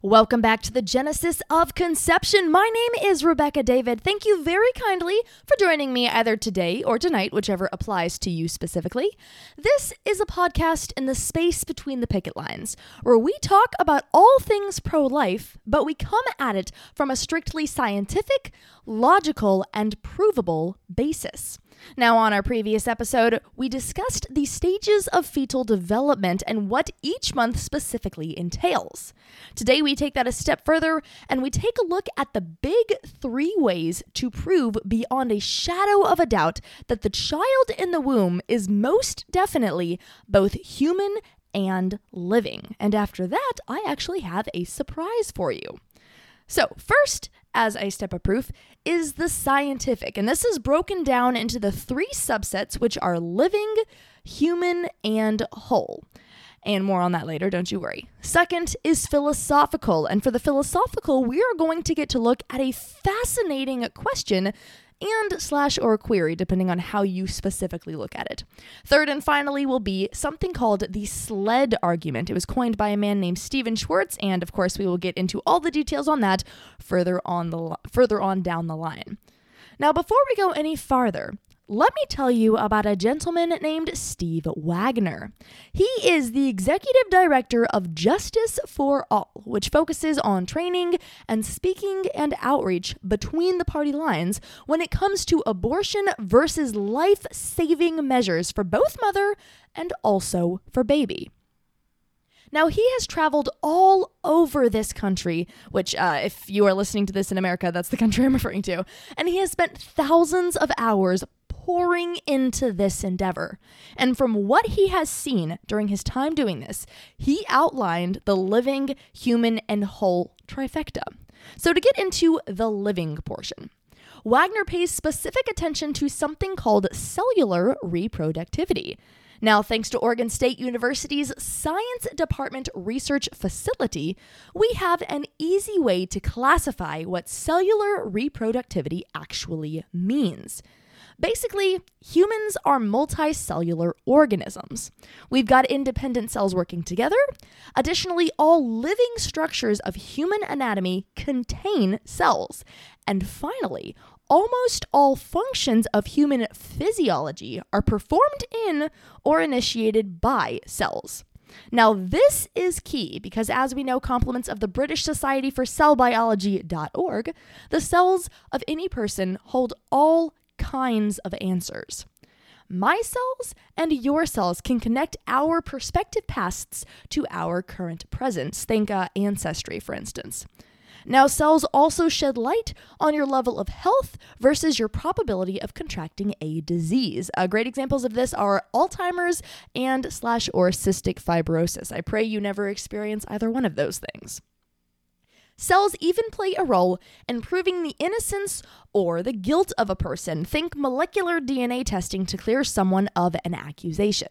Welcome back to the Genesis of Conception. My name is Rebecca David. Thank you very kindly for joining me either today or tonight, whichever applies to you specifically. This is a podcast in the space between the picket lines, where we talk about all things pro-life, but we come at it from a strictly scientific, logical, and provable basis. Now, on our previous episode, we discussed the stages of fetal development and what each month specifically entails. Today, we take that a step further, and we take a look at the big three ways to prove beyond a shadow of a doubt that the child in the womb is most definitely both human and living. And after that, I actually have a surprise for you. So first, as a step of proof, is the scientific, and this is broken down into the three subsets, which are living, human, and whole. And more on that later, don't you worry. Second is philosophical, and for the philosophical, we are going to get to look at a fascinating question and slash or query, depending on how you specifically look at it. Third and finally will be something called the SLED argument. It was coined by a man named Steven Schwartz, and of course we will get into all the details on that further on down the line. Now, before we go any farther, let me tell you about a gentleman named Steve Wagner. He is the executive director of Justice for All, which focuses on training and speaking and outreach between the party lines when it comes to abortion versus life-saving measures for both mother and also for baby. Now, he has traveled all over this country, which if you are listening to this in America, that's the country I'm referring to, and he has spent thousands of hours pouring into this endeavor. And from what he has seen during his time doing this, he outlined the living, human, and whole trifecta. So to get into the living portion, Wagner pays specific attention to something called cellular reproductivity. Now, thanks to Oregon State University's Science Department Research Facility, we have an easy way to classify what cellular reproductivity actually means. Basically, humans are multicellular organisms. We've got independent cells working together. Additionally, all living structures of human anatomy contain cells. And finally, almost all functions of human physiology are performed in or initiated by cells. Now, this is key because, as we know, compliments of the British Society for Cell Biology.org, the cells of any person hold all kinds of answers. My cells and your cells can connect our prospective pasts to our current presents. Think ancestry, for instance. Now, cells also shed light on your level of health versus your probability of contracting a disease. Great examples of this are Alzheimer's and slash or cystic fibrosis. I pray you never experience either one of those things. Cells even play a role in proving the innocence or the guilt of a person. Think molecular DNA testing to clear someone of an accusation.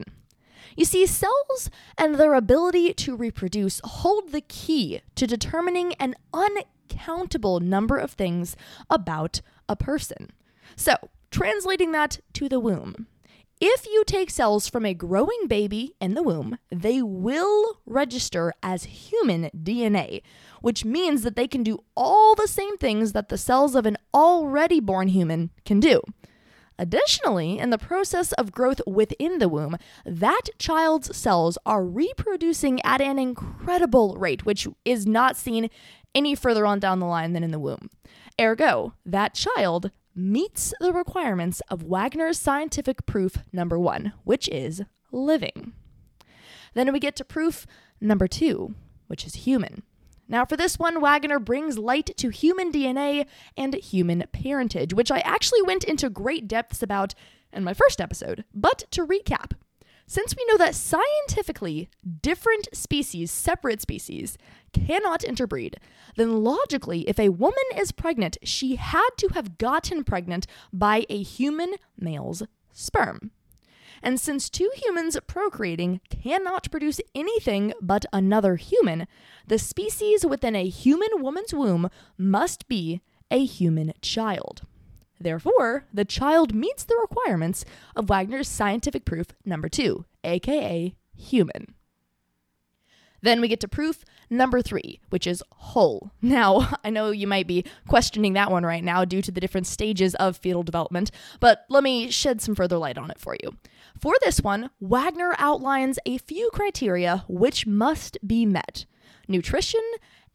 You see, cells and their ability to reproduce hold the key to determining an uncountable number of things about a person. So, translating that to the womb. If you take cells from a growing baby in the womb, they will register as human DNA, which means that they can do all the same things that the cells of an already born human can do. Additionally, in the process of growth within the womb, that child's cells are reproducing at an incredible rate, which is not seen any further on down the line than in the womb. Ergo, that child meets the requirements of Wagner's scientific proof number one, which is living. Then we get to proof number two, which is human. Now, for this one, Wagner brings light to human DNA and human parentage, which I actually went into great depths about in my first episode. But to recap, since we know that scientifically different species, separate species, cannot interbreed, then logically, if a woman is pregnant, she had to have gotten pregnant by a human male's sperm. And since two humans procreating cannot produce anything but another human, the species within a human woman's womb must be a human child. Therefore, the child meets the requirements of Wagner's scientific proof number 2, aka human. Then we get to proof number 3, which is whole. Now, I know you might be questioning that one right now due to the different stages of fetal development, but let me shed some further light on it for you. For this one, Wagner outlines a few criteria which must be met: nutrition,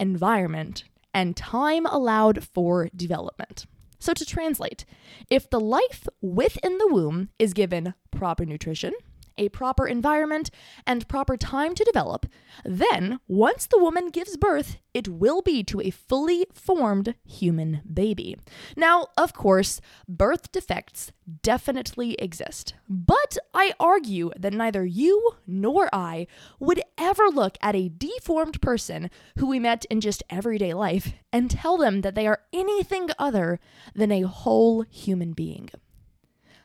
environment, and time allowed for development. So to translate, if the life within the womb is given proper nutrition, a proper environment, and proper time to develop, then once the woman gives birth, it will be to a fully formed human baby. Now, of course, birth defects definitely exist, but I argue that neither you nor I would ever look at a deformed person who we met in just everyday life and tell them that they are anything other than a whole human being.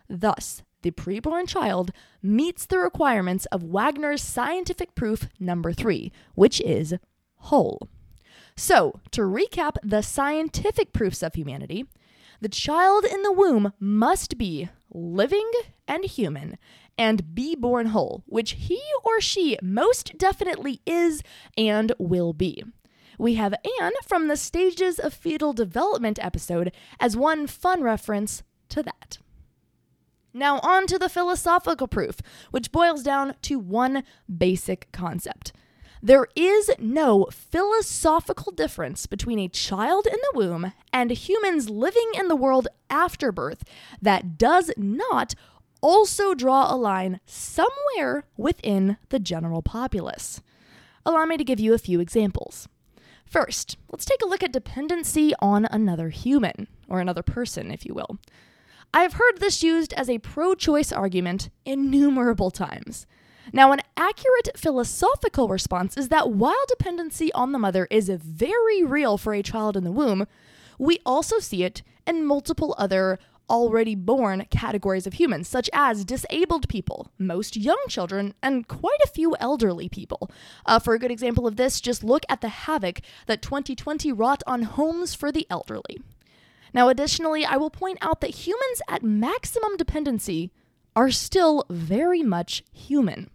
Thus, the preborn child meets the requirements of Wagner's scientific proof number 3, which is whole. So, to recap the scientific proofs of humanity, the child in the womb must be living and human and be born whole, which he or she most definitely is and will be. We have Anne from the Stages of Fetal Development episode as one fun reference to that. Now on to the philosophical proof, which boils down to one basic concept. There is no philosophical difference between a child in the womb and humans living in the world after birth that does not also draw a line somewhere within the general populace. Allow me to give you a few examples. First, let's take a look at dependency on another human, or another person, if you will. I've heard this used as a pro-choice argument innumerable times. Now, an accurate philosophical response is that while dependency on the mother is very real for a child in the womb, we also see it in multiple other already born categories of humans, such as disabled people, most young children, and quite a few elderly people. For a good example of this, just look at the havoc that 2020 wrought on homes for the elderly. Now, additionally, I will point out that humans at maximum dependency are still very much human.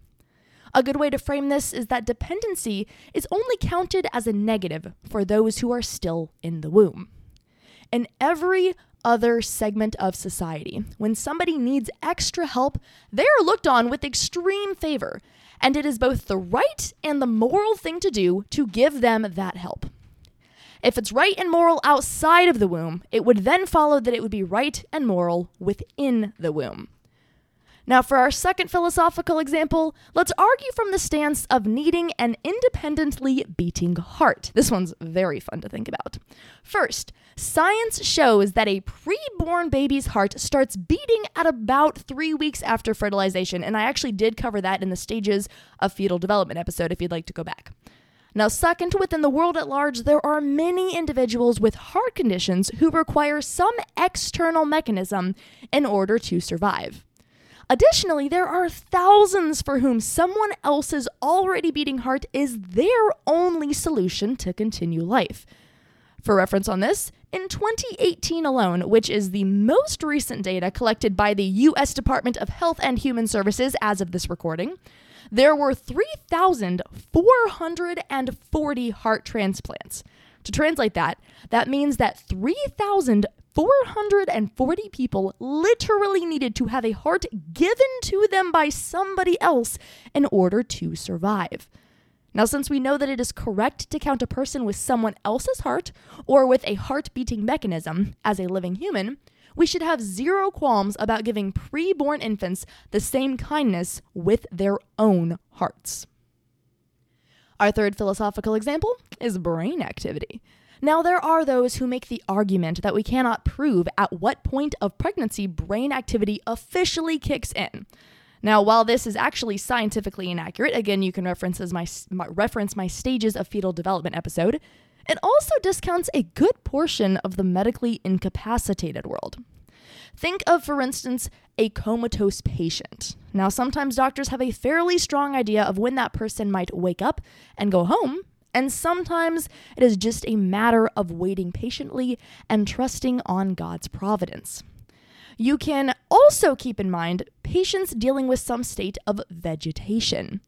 A good way to frame this is that dependency is only counted as a negative for those who are still in the womb. In every other segment of society, when somebody needs extra help, they are looked on with extreme favor, and it is both the right and the moral thing to do to give them that help. If it's right and moral outside of the womb, it would then follow that it would be right and moral within the womb. Now, for our second philosophical example, let's argue from the stance of needing an independently beating heart. This one's very fun to think about. First, science shows that a preborn baby's heart starts beating at about 3 weeks after fertilization, and I actually did cover that in the Stages of Fetal Development episode if you'd like to go back. Now, second, within the world at large, there are many individuals with heart conditions who require some external mechanism in order to survive. Additionally, there are thousands for whom someone else's already beating heart is their only solution to continue life. For reference on this, in 2018 alone, which is the most recent data collected by the U.S. Department of Health and Human Services as of this recording, there were 3,440 heart transplants. To translate that, that means that 3,440 people literally needed to have a heart given to them by somebody else in order to survive. Now, since we know that it is correct to count a person with someone else's heart or with a heart-beating mechanism as a living human, we should have zero qualms about giving preborn infants the same kindness with their own hearts. Our third philosophical example is brain activity. Now, there are those who make the argument that we cannot prove at what point of pregnancy brain activity officially kicks in. Now, while this is actually scientifically inaccurate, again, you can reference my Stages of Fetal Development episode, it also discounts a good portion of the medically incapacitated world. Think of, for instance, a comatose patient. Now, sometimes doctors have a fairly strong idea of when that person might wake up and go home, And sometimes it is just a matter of waiting patiently and trusting on God's providence. You can also keep in mind patients dealing with some state of vegetation.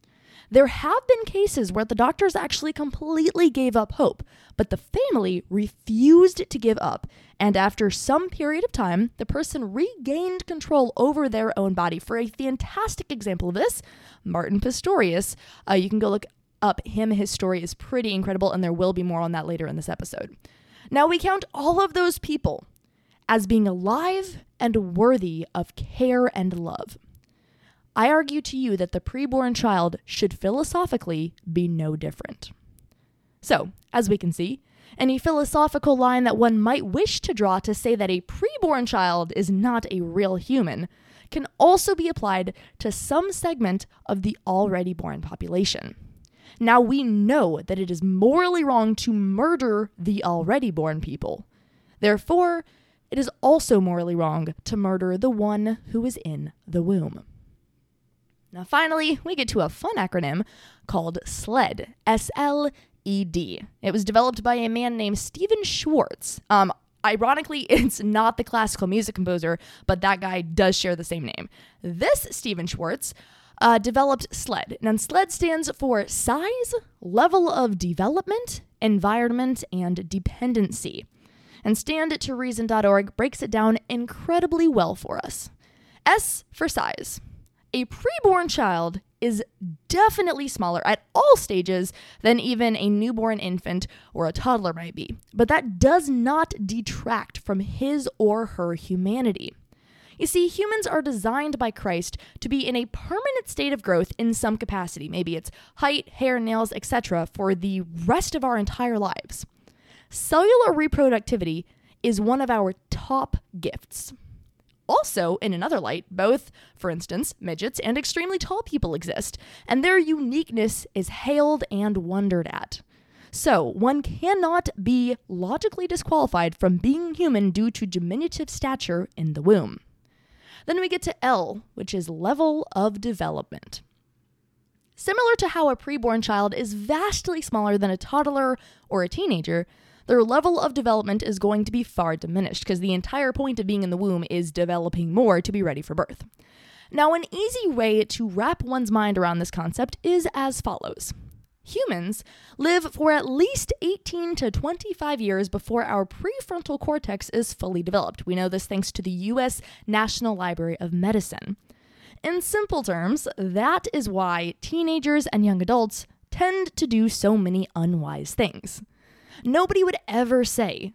There have been cases where the doctors actually completely gave up hope, but the family refused to give up, and after some period of time, the person regained control over their own body. For a fantastic example of this, Martin Pistorius, you can go look up him. His story is pretty incredible, and there will be more on that later in this episode. Now, we count all of those people as being alive and worthy of care and love. I argue to you that the preborn child should philosophically be no different. So, as we can see, any philosophical line that one might wish to draw to say that a preborn child is not a real human can also be applied to some segment of the already born population. Now, we know that it is morally wrong to murder the already born people. Therefore, it is also morally wrong to murder the one who is in the womb. Now, finally, we get to a fun acronym called SLED, S-L-E-D. It was developed by a man named Steven Schwartz. Ironically, it's not the classical music composer, but that guy does share the same name. This Steven Schwartz developed SLED. And SLED stands for size, level of development, environment, and dependency. And StandToReason.org breaks it down incredibly well for us. S for size. A preborn child is definitely smaller at all stages than even a newborn infant or a toddler might be, but that does not detract from his or her humanity. You see, humans are designed by Christ to be in a permanent state of growth in some capacity. Maybe it's height, hair, nails, etc., for the rest of our entire lives. Cellular reproductivity is one of our top gifts. Also, in another light, both, for instance, midgets and extremely tall people exist, and their uniqueness is hailed and wondered at. So, one cannot be logically disqualified from being human due to diminutive stature in the womb. Then we get to L, which is level of development. Similar to how a preborn child is vastly smaller than a toddler or a teenager, their level of development is going to be far diminished because the entire point of being in the womb is developing more to be ready for birth. Now, an easy way to wrap one's mind around this concept is as follows. Humans live for at least 18 to 25 years before our prefrontal cortex is fully developed. We know this thanks to the U.S. National Library of Medicine. In simple terms, that is why teenagers and young adults tend to do so many unwise things. Nobody would ever say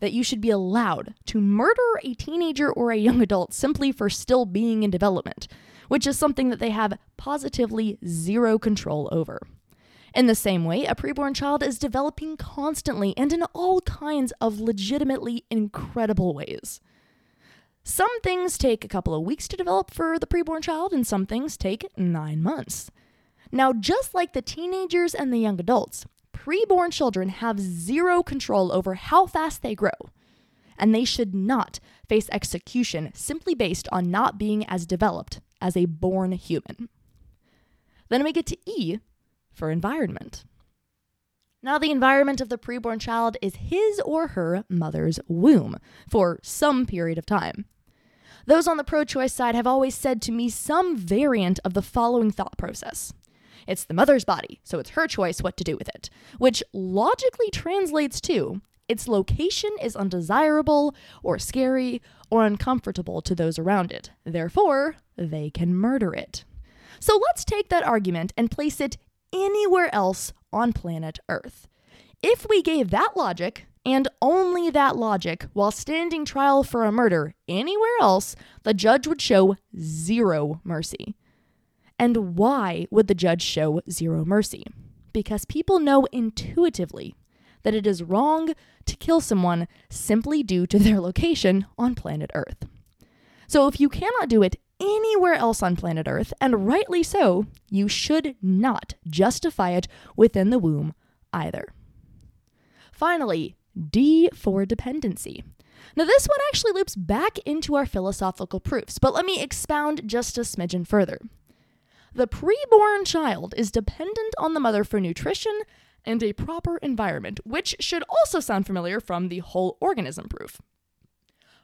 that you should be allowed to murder a teenager or a young adult simply for still being in development, which is something that they have positively zero control over. In the same way, a preborn child is developing constantly and in all kinds of legitimately incredible ways. Some things take a couple of weeks to develop for the preborn child, and some things take 9 months. Now, just like the teenagers and the young adults, preborn children have zero control over how fast they grow, and they should not face execution simply based on not being as developed as a born human. Then we get to E for environment. Now, the environment of the preborn child is his or her mother's womb for some period of time. Those on the pro-choice side have always said to me some variant of the following thought process. It's the mother's body, so it's her choice what to do with it, which logically translates to its location is undesirable or scary or uncomfortable to those around it. Therefore, they can murder it. So let's take that argument and place it anywhere else on planet Earth. If we gave that logic, and only that logic, while standing trial for a murder anywhere else, the judge would show zero mercy. And why would the judge show zero mercy? Because people know intuitively that it is wrong to kill someone simply due to their location on planet Earth. So if you cannot do it anywhere else on planet Earth, and rightly so, you should not justify it within the womb either. Finally, D for dependency. Now, this one actually loops back into our philosophical proofs, but let me expound just a smidgen further. The preborn child is dependent on the mother for nutrition and a proper environment, which should also sound familiar from the whole organism proof.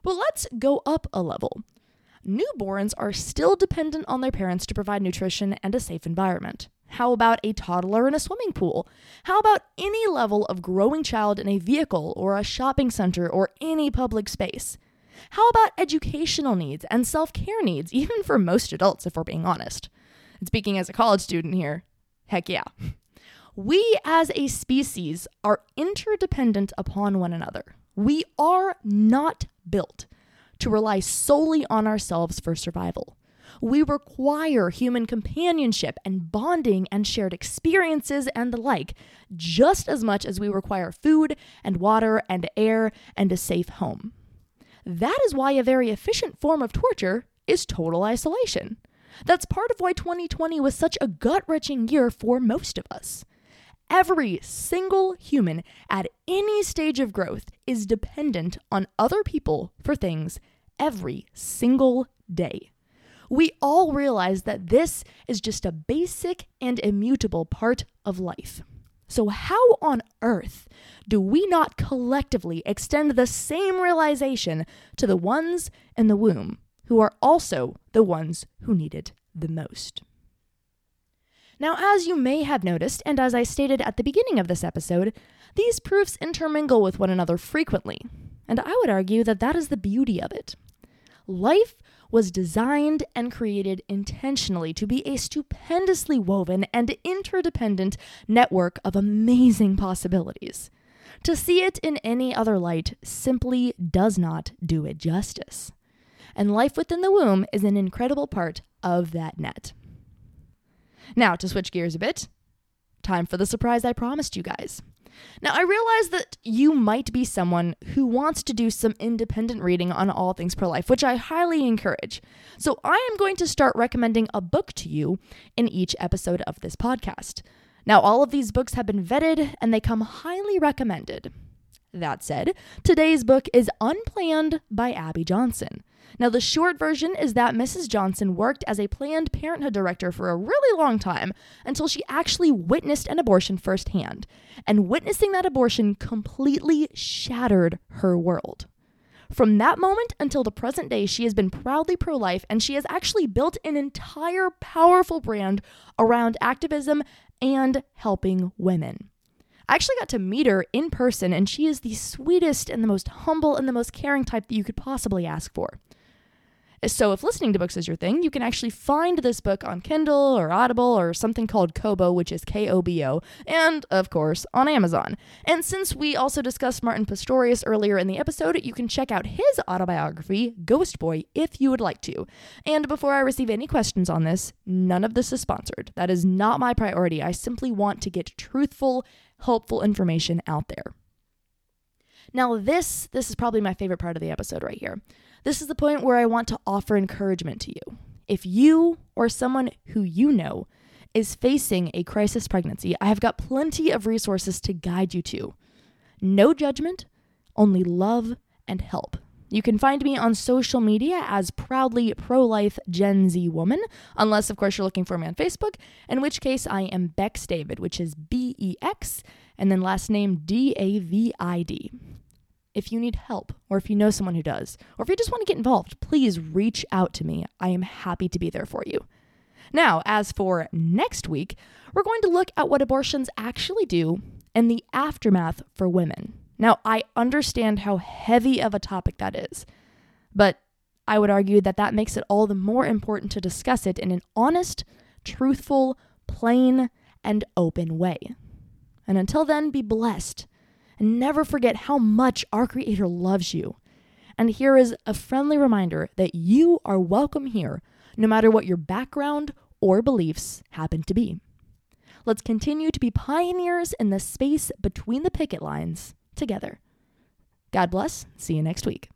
But let's go up a level. Newborns are still dependent on their parents to provide nutrition and a safe environment. How about a toddler in a swimming pool? How about any level of growing child in a vehicle or a shopping center or any public space? How about educational needs and self-care needs, even for most adults, if we're being honest? And speaking as a college student here, heck yeah. We as a species are interdependent upon one another. We are not built to rely solely on ourselves for survival. We require human companionship and bonding and shared experiences and the like, just as much as we require food and water and air and a safe home. That is why a very efficient form of torture is total isolation. That's part of why 2020 was such a gut-wrenching year for most of us. Every single human at any stage of growth is dependent on other people for things every single day. We all realize that this is just a basic and immutable part of life. So how on earth do we not collectively extend the same realization to the ones in the womb who are also the ones who need it the most? Now, as you may have noticed, and as I stated at the beginning of this episode, these proofs intermingle with one another frequently, and I would argue that that is the beauty of it. Life was designed and created intentionally to be a stupendously woven and interdependent network of amazing possibilities. To see it in any other light simply does not do it justice. And life within the womb is an incredible part of that net. Now, to switch gears a bit, time for the surprise I promised you guys. Now, I realize that you might be someone who wants to do some independent reading on all things pro-life, which I highly encourage. So I am going to start recommending a book to you in each episode of this podcast. Now, all of these books have been vetted and they come highly recommended. That said, today's book is Unplanned by Abby Johnson. Now, the short version is that Mrs. Johnson worked as a Planned Parenthood director for a really long time until she actually witnessed an abortion firsthand. And witnessing that abortion completely shattered her world. From that moment until the present day, she has been proudly pro-life, and she has actually built an entire powerful brand around activism and helping women. I actually got to meet her in person, and she is the sweetest and the most humble and the most caring type that you could possibly ask for. So if listening to books is your thing, you can actually find this book on Kindle or Audible or something called Kobo, which is Kobo, and, of course, on Amazon. And since we also discussed Martin Pistorius earlier in the episode, you can check out his autobiography, Ghost Boy, if you would like to. And before I receive any questions on this, none of this is sponsored. That is not my priority. I simply want to get truthful, helpful information out there. Now, this is probably my favorite part of the episode right here. This is the point where I want to offer encouragement to you. If you or someone who you know is facing a crisis pregnancy, I have got plenty of resources to guide you to. No judgment, only love and help. You can find me on social media as Proudly Pro-Life Gen Z Woman, unless, of course, you're looking for me on Facebook, in which case I am Bex David, which is B-E-X, and then last name D-A-V-I-D. If you need help, or if you know someone who does, or if you just want to get involved, please reach out to me. I am happy to be there for you. Now, as for next week, we're going to look at what abortions actually do and the aftermath for women. Now, I understand how heavy of a topic that is, but I would argue that that makes it all the more important to discuss it in an honest, truthful, plain, and open way. And until then, be blessed. And never forget how much our Creator loves you. And here is a friendly reminder that you are welcome here, no matter what your background or beliefs happen to be. Let's continue to be pioneers in the space between the picket lines together. God bless. See you next week.